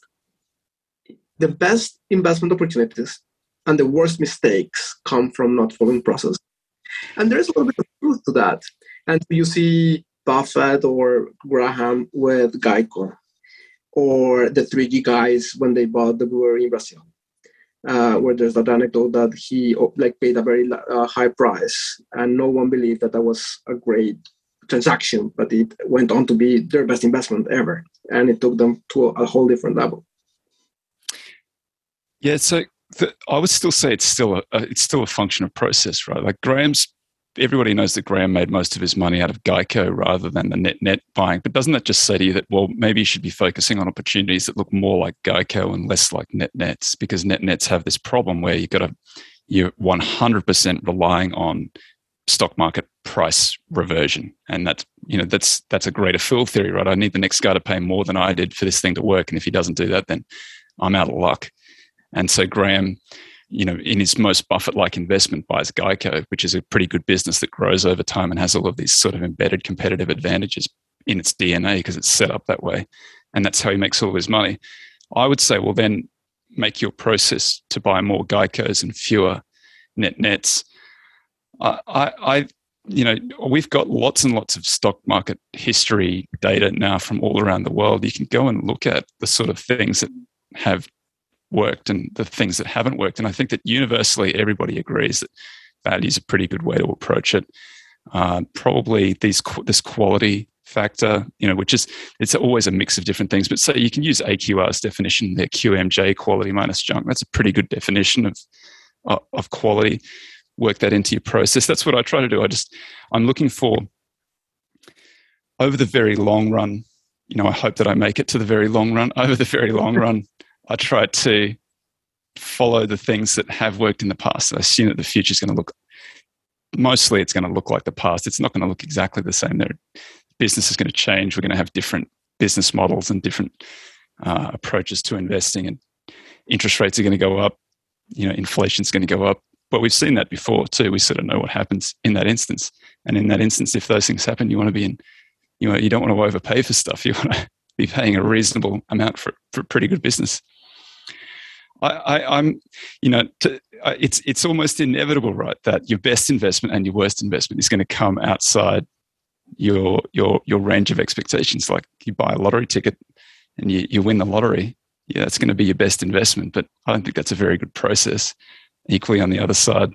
investment opportunities and the worst mistakes come from not following process. And there is a little bit of truth to that. And you see Buffett or Graham with Geico, or the 3G guys when they bought the brewery in Brazil, where there's that anecdote that he paid a very high price, and no one believed that was a great transaction, but it went on to be their best investment ever, and it took them to a whole different level. Yeah, so I would still say it's still a function of process, right? Like everybody knows that Graham made most of his money out of Geico rather than the net buying. But doesn't that just say to you that, well, maybe you should be focusing on opportunities that look more like Geico and less like nets, because nets have this problem where you're 100% relying on stock market price reversion. And that's a greater field theory, right? I need the next guy to pay more than I did for this thing to work. And if he doesn't do that, then I'm out of luck. And so Graham, in his most Buffett-like investment, buys Geico, which is a pretty good business that grows over time and has all of these sort of embedded competitive advantages in its DNA because it's set up that way. And that's how he makes all of his money. I would say, well, then make your process to buy more Geicos and fewer nets. We've got lots and lots of stock market history data now from all around the world. You can go and look at the sort of things that have worked and the things that haven't worked. And I think that universally everybody agrees that value is a pretty good way to approach it. Probably this quality factor, which is, it's always a mix of different things. But so you can use AQR's definition, their QMJ, quality minus junk. That's a pretty good definition of quality. Work that into your process. That's what I try to do. I'm looking for, over the very long run, I hope that I make it to the very long run. Over the very long run, I try to follow the things that have worked in the past. I assume that the future is going to look, mostly it's going to look like the past. It's not going to look exactly the same. Their business is going to change. We're going to have different business models and different approaches to investing, and interest rates are going to go up, inflation is going to go up. But we've seen that before too. We sort of know what happens in that instance. And in that instance, if those things happen, you want to be in, you don't want to overpay for stuff. You want to be paying a reasonable amount for pretty good business. It's almost inevitable, right? That your best investment and your worst investment is going to come outside your range of expectations. Like you buy a lottery ticket and you win the lottery. Yeah, that's going to be your best investment, but I don't think that's a very good process. Equally, on the other side,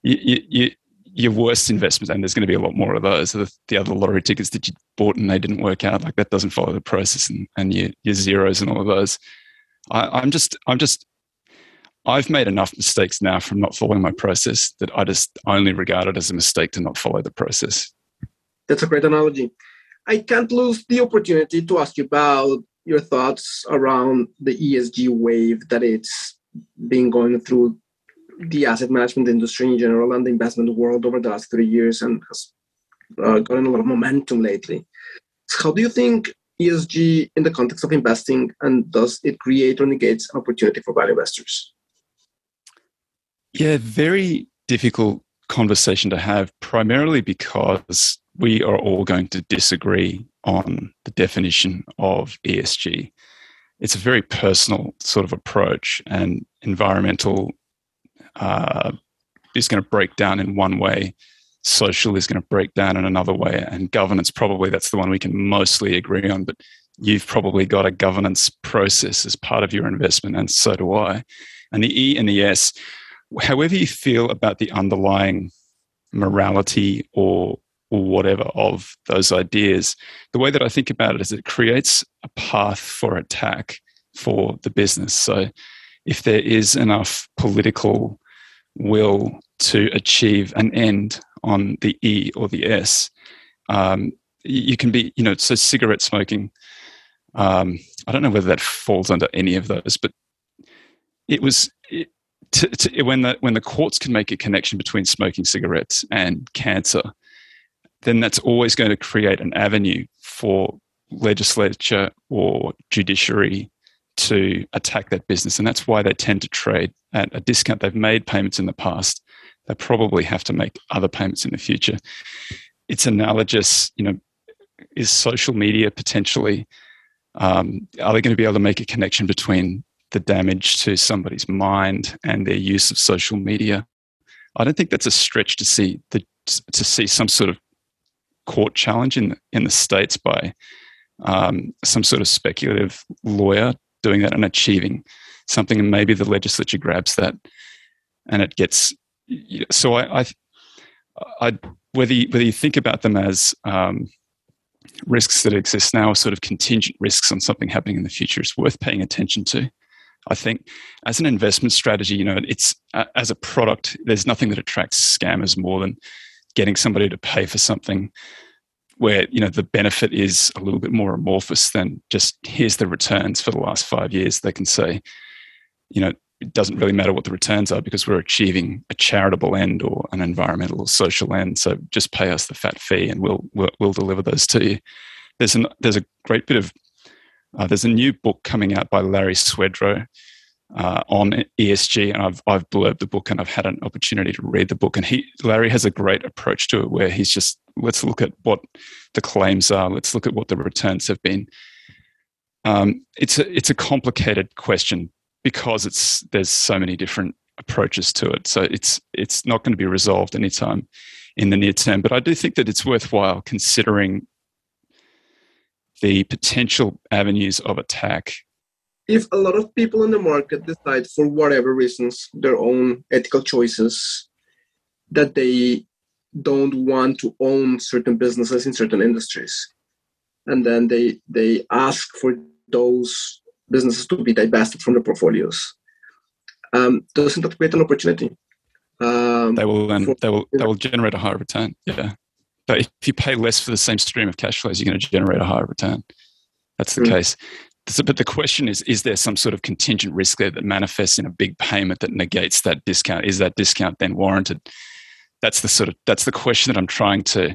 your worst investments, and there's going to be a lot more of those. So the other lottery tickets that you bought and they didn't work out, like that doesn't follow the process, and your zeros and all of those. I've made enough mistakes now from not following my process that I just only regard it as a mistake to not follow the process. That's a great analogy. I can't lose the opportunity to ask you about your thoughts around the ESG wave that it's been going through the asset management industry in general and the investment world over the last 3 years and has gotten a lot of momentum lately. So how do you think ESG in the context of investing, and does it create or negate opportunity for value investors? Yeah, very difficult conversation to have, primarily because we are all going to disagree on the definition of ESG. It's a very personal sort of approach, and environmental is going to break down in one way, social is going to break down in another way, and governance, probably that's the one we can mostly agree on, but you've probably got a governance process as part of your investment, and so do I. And the E and the S, however you feel about the underlying morality or whatever of those ideas, the way that I think about it is it creates a path for attack for the business. So if there is enough political will to achieve an end on the E or the S, you can be, so cigarette smoking, I don't know whether that falls under any of those, but it was... When the courts can make a connection between smoking cigarettes and cancer, then that's always going to create an avenue for legislature or judiciary to attack that business. And that's why they tend to trade at a discount. They've made payments in the past. They probably have to make other payments in the future. It's analogous, is social media potentially, are they going to be able to make a connection between the damage to somebody's mind and their use of social media? I don't think that's a stretch to see some sort of court challenge in the States by some sort of speculative lawyer doing that and achieving something, and maybe the legislature grabs that and it gets. So I whether you think about them as risks that exist now or sort of contingent risks on something happening in the future, is worth paying attention to. I think as an investment strategy, it's as a product, there's nothing that attracts scammers more than getting somebody to pay for something where, the benefit is a little bit more amorphous than just here's the returns for the last 5 years. They can say, it doesn't really matter what the returns are because we're achieving a charitable end or an environmental or social end. So just pay us the fat fee and we'll deliver those to you. There's a great bit of there's a new book coming out by Larry Swedrow on ESG, and I've blurbed the book and I've had an opportunity to read the book. And Larry has a great approach to it where he's just, let's look at what the claims are, let's look at what the returns have been. It's a complicated question because there's so many different approaches to it. So it's not going to be resolved anytime in the near term. But I do think that it's worthwhile considering the potential avenues of attack. If a lot of people in the market decide, for whatever reasons, their own ethical choices, that they don't want to own certain businesses in certain industries, and then they ask for those businesses to be divested from their portfolios, doesn't that create an opportunity? They will generate a higher return. Yeah. But if you pay less for the same stream of cash flows, you're going to generate a higher return. That's the case. But the question is there some sort of contingent risk there that manifests in a big payment that negates that discount? Is that discount then warranted? That's the question that I'm trying to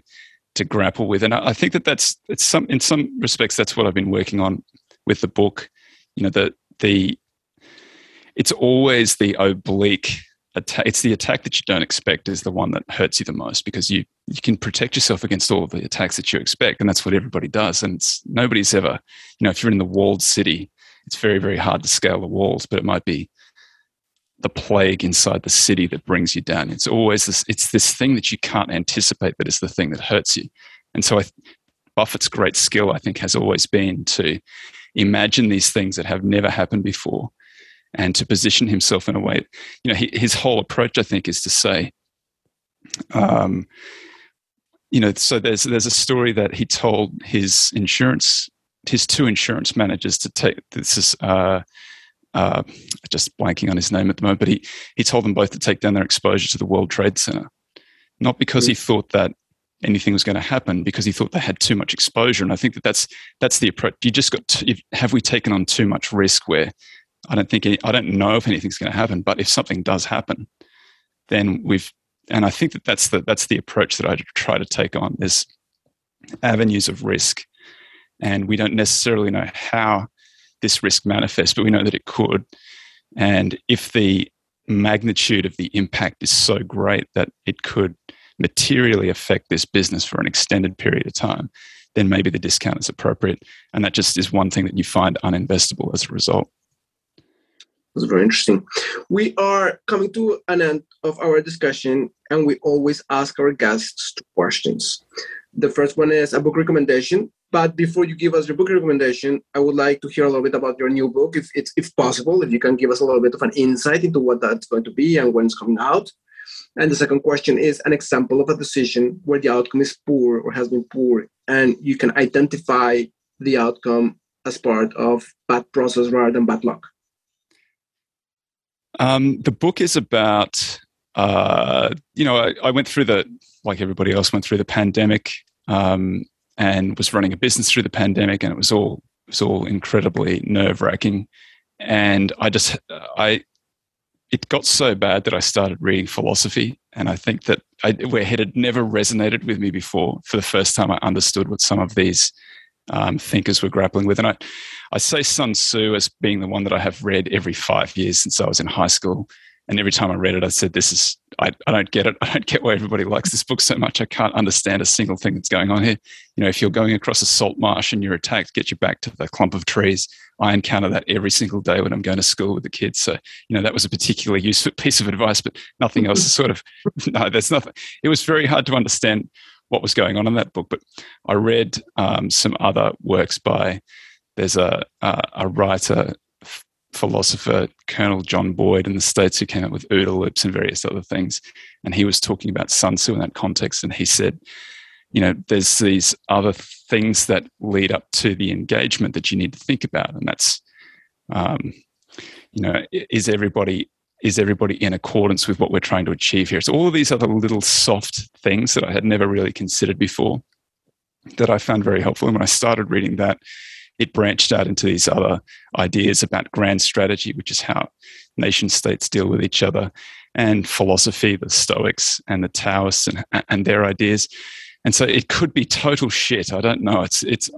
grapple with. And I think in some respects, that's what I've been working on with the book. It's always the oblique attack. It's the attack that you don't expect is the one that hurts you the most, because you can protect yourself against all of the attacks that you expect, and that's what everybody does. And nobody's ever, if you're in the walled city, it's very, very hard to scale the walls, but it might be the plague inside the city that brings you down. It's always this thing that you can't anticipate that is the thing that hurts you. And so Buffett's great skill, I think, has always been to imagine these things that have never happened before, and to position himself in a way, his whole approach, I think, is to say, so there's a story that he told his two insurance managers to take. This is just blanking on his name at the moment, but he told them both to take down their exposure to the World Trade Center. Not because he thought that anything was going to happen, because he thought they had too much exposure. And I think that's the approach. You just got to, have we taken on too much risk where I don't know if anything's going to happen, but if something does happen, then and I think that's the approach that I try to take on. There's avenues of risk, and we don't necessarily know how this risk manifests, but we know that it could. And if the magnitude of the impact is so great that it could materially affect this business for an extended period of time, then maybe the discount is appropriate. And that just is one thing that you find uninvestable as a result. That's very interesting. We are coming to an end of our discussion, and we always ask our guests two questions. The first one is a book recommendation. But before you give us your book recommendation, I would like to hear a little bit about your new book, if possible, if you can give us a little bit of an insight into what that's going to be and when it's coming out. And the second question is an example of a decision where the outcome is poor or has been poor, and you can identify the outcome as part of bad process rather than bad luck. The book is about, I went through like everybody else, went through the pandemic, and was running a business through the pandemic, and it was all incredibly nerve-wracking. And it got so bad that I started reading philosophy, and I think that where it had never resonated with me before, for the first time I understood what some of these thinkers were grappling with. And I say Sun Tzu as being the one that I have read every 5 years since I was in high school. And every time I read it, I said, I don't get it. I don't get why everybody likes this book so much. I can't understand a single thing that's going on here. You know, if you're going across a salt marsh and you're attacked, get your back to the clump of trees. I encounter that every single day when I'm going to school with the kids. So, you know, that was a particularly useful piece of advice, but nothing else is there's nothing. It was very hard to understand what was going on in that book. But I read some other works by, there's a writer, philosopher, Colonel John Boyd in the States, who came up with OODA loops and various other things. And he was talking about Sun Tzu in that context. And he said, you know, there's these other things that lead up to the engagement that you need to think about. And that's, is everybody in accordance with what we're trying to achieve here? It's all of these other little soft things that I had never really considered before that I found very helpful. And when I started reading that, it branched out into these other ideas about grand strategy, which is how nation states deal with each other, and philosophy, the Stoics and the Taoists and their ideas. And so it could be total shit. I don't know.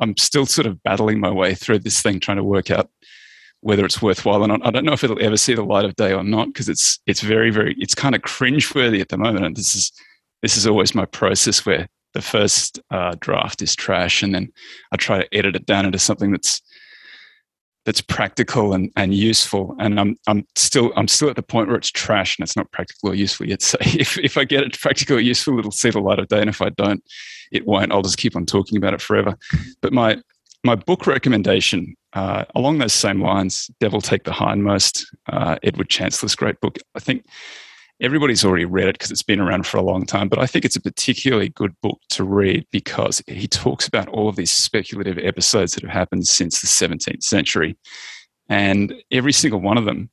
I'm still sort of battling my way through this thing, trying to work out whether it's worthwhile or not. I don't know if it'll ever see the light of day or not, because it's very, very, it's kind of cringeworthy at the moment. And this is always my process, where the first draft is trash, and then I try to edit it down into something that's practical and useful. And I'm still at the point where it's trash and it's not practical or useful yet. So if I get it practical or useful, it'll see the light of day, and if I don't, it won't. I'll just keep on talking about it forever. But my book recommendation, along those same lines, Devil Take the Hindmost, Edward Chancellor's great book. I think everybody's already read it because it's been around for a long time, but I think it's a particularly good book to read because he talks about all of these speculative episodes that have happened since the 17th century. And every single one of them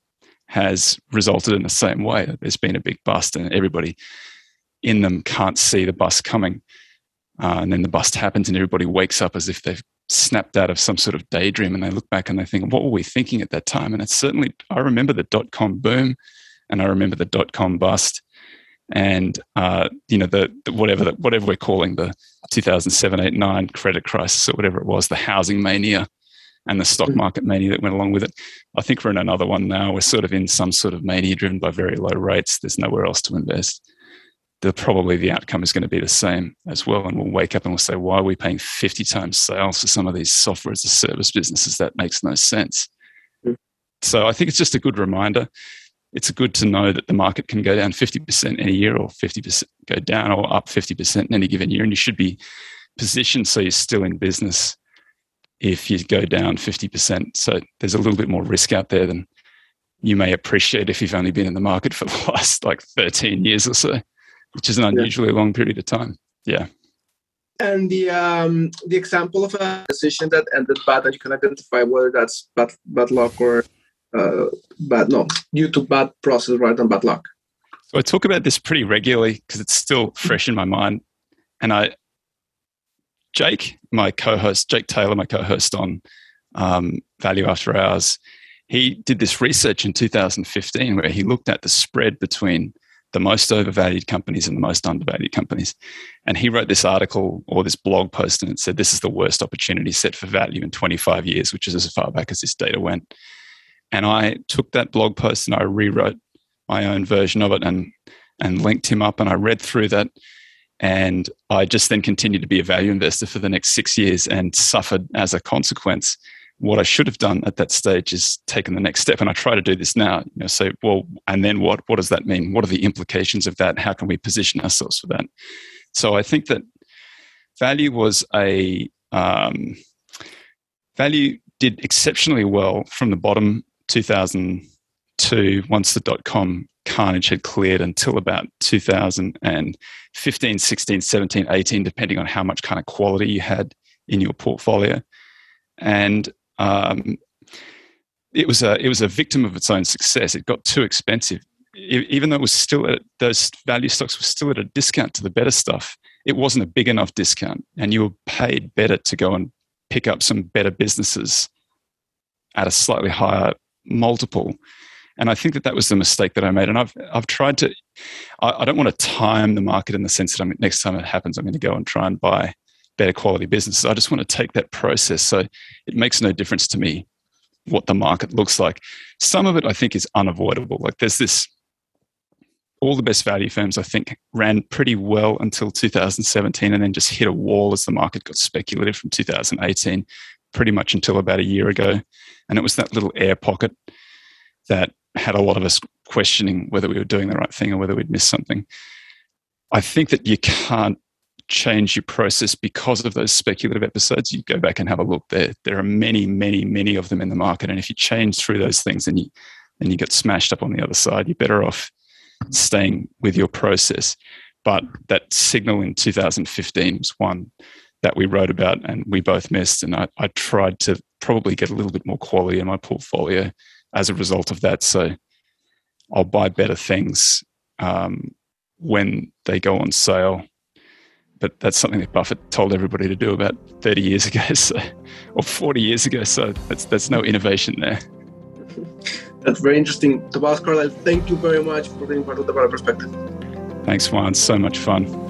has resulted in the same way, that there's been a big bust and everybody in them can't see the bust coming. And then the bust happens and everybody wakes up as if they've snapped out of some sort of daydream, and they look back and they think, what were we thinking at that time? And it's certainly, I remember the dot-com boom, and I remember the dot-com bust, and whatever we're calling the 2007, 2008, 2009 credit crisis, or whatever it was, the housing mania and the stock market mania that went along with it. I think we're in another one now. We're sort of in some sort of mania driven by very low rates. There's nowhere else to invest. Probably the outcome is going to be the same as well, and we'll wake up and we'll say, why are we paying 50 times sales for some of these software as a service businesses? That makes no sense. So I think it's just a good reminder. It's good to know that the market can go down 50% in a year, or 50% go down or up 50% in any given year. And you should be positioned so you're still in business if you go down 50%. So there's a little bit more risk out there than you may appreciate if you've only been in the market for the last 13 years or so, which is an unusually long period of time. Yeah. And the example of a decision that ended bad, and you can identify whether that's bad luck or due to bad process rather than bad luck. So I talk about this pretty regularly because it's still fresh in my mind. And Jake Taylor, my co-host on Value After Hours, he did this research in 2015 where he looked at the spread between the most overvalued companies and the most undervalued companies. And he wrote this article or this blog post, and it said, this is the worst opportunity set for value in 25 years, which is as far back as this data went. And I took that blog post and I rewrote my own version of it and linked him up, and I read through that. And I just then continued to be a value investor for the next 6 years and suffered as a consequence. What I should have done at that stage is taken the next step. And I try to do this now, say, well, and then what? What does that mean? What are the implications of that? How can we position ourselves for that? So I think that value was value did exceptionally well from the bottom 2002, once the dot-com carnage had cleared, until about 2015, 16, 17, 18, depending on how much kind of quality you had in your portfolio. And it was a victim of its own success. It got too expensive. Even though it was still those value stocks were still at a discount to the better stuff, it wasn't a big enough discount, and you were paid better to go and pick up some better businesses at a slightly higher multiple. And I think that was the mistake that I made. And I've tried to. I don't want to time the market in the sense that next time it happens, I'm going to go and try and buy better quality businesses. I just want to take that process. So it makes no difference to me what the market looks like. Some of it I think is unavoidable. Like there's all the best value firms I think ran pretty well until 2017 and then just hit a wall as the market got speculative from 2018, pretty much until about a year ago. And it was that little air pocket that had a lot of us questioning whether we were doing the right thing or whether we'd missed something. I think that you can't change your process because of those speculative episodes. You go back and have a look. There are many, many, many of them in the market. And if you change through those things and you get smashed up on the other side, you're better off staying with your process. But that signal in 2015 was one that we wrote about and we both missed. And I tried to probably get a little bit more quality in my portfolio as a result of that. So I'll buy better things when they go on sale. But that's something that Buffett told everybody to do about 30 years ago, or 40 years ago. So that's no innovation there. That's very interesting. Tobias Carlisle, thank you very much for being part of the Value Perspective. Thanks, Juan. So much fun.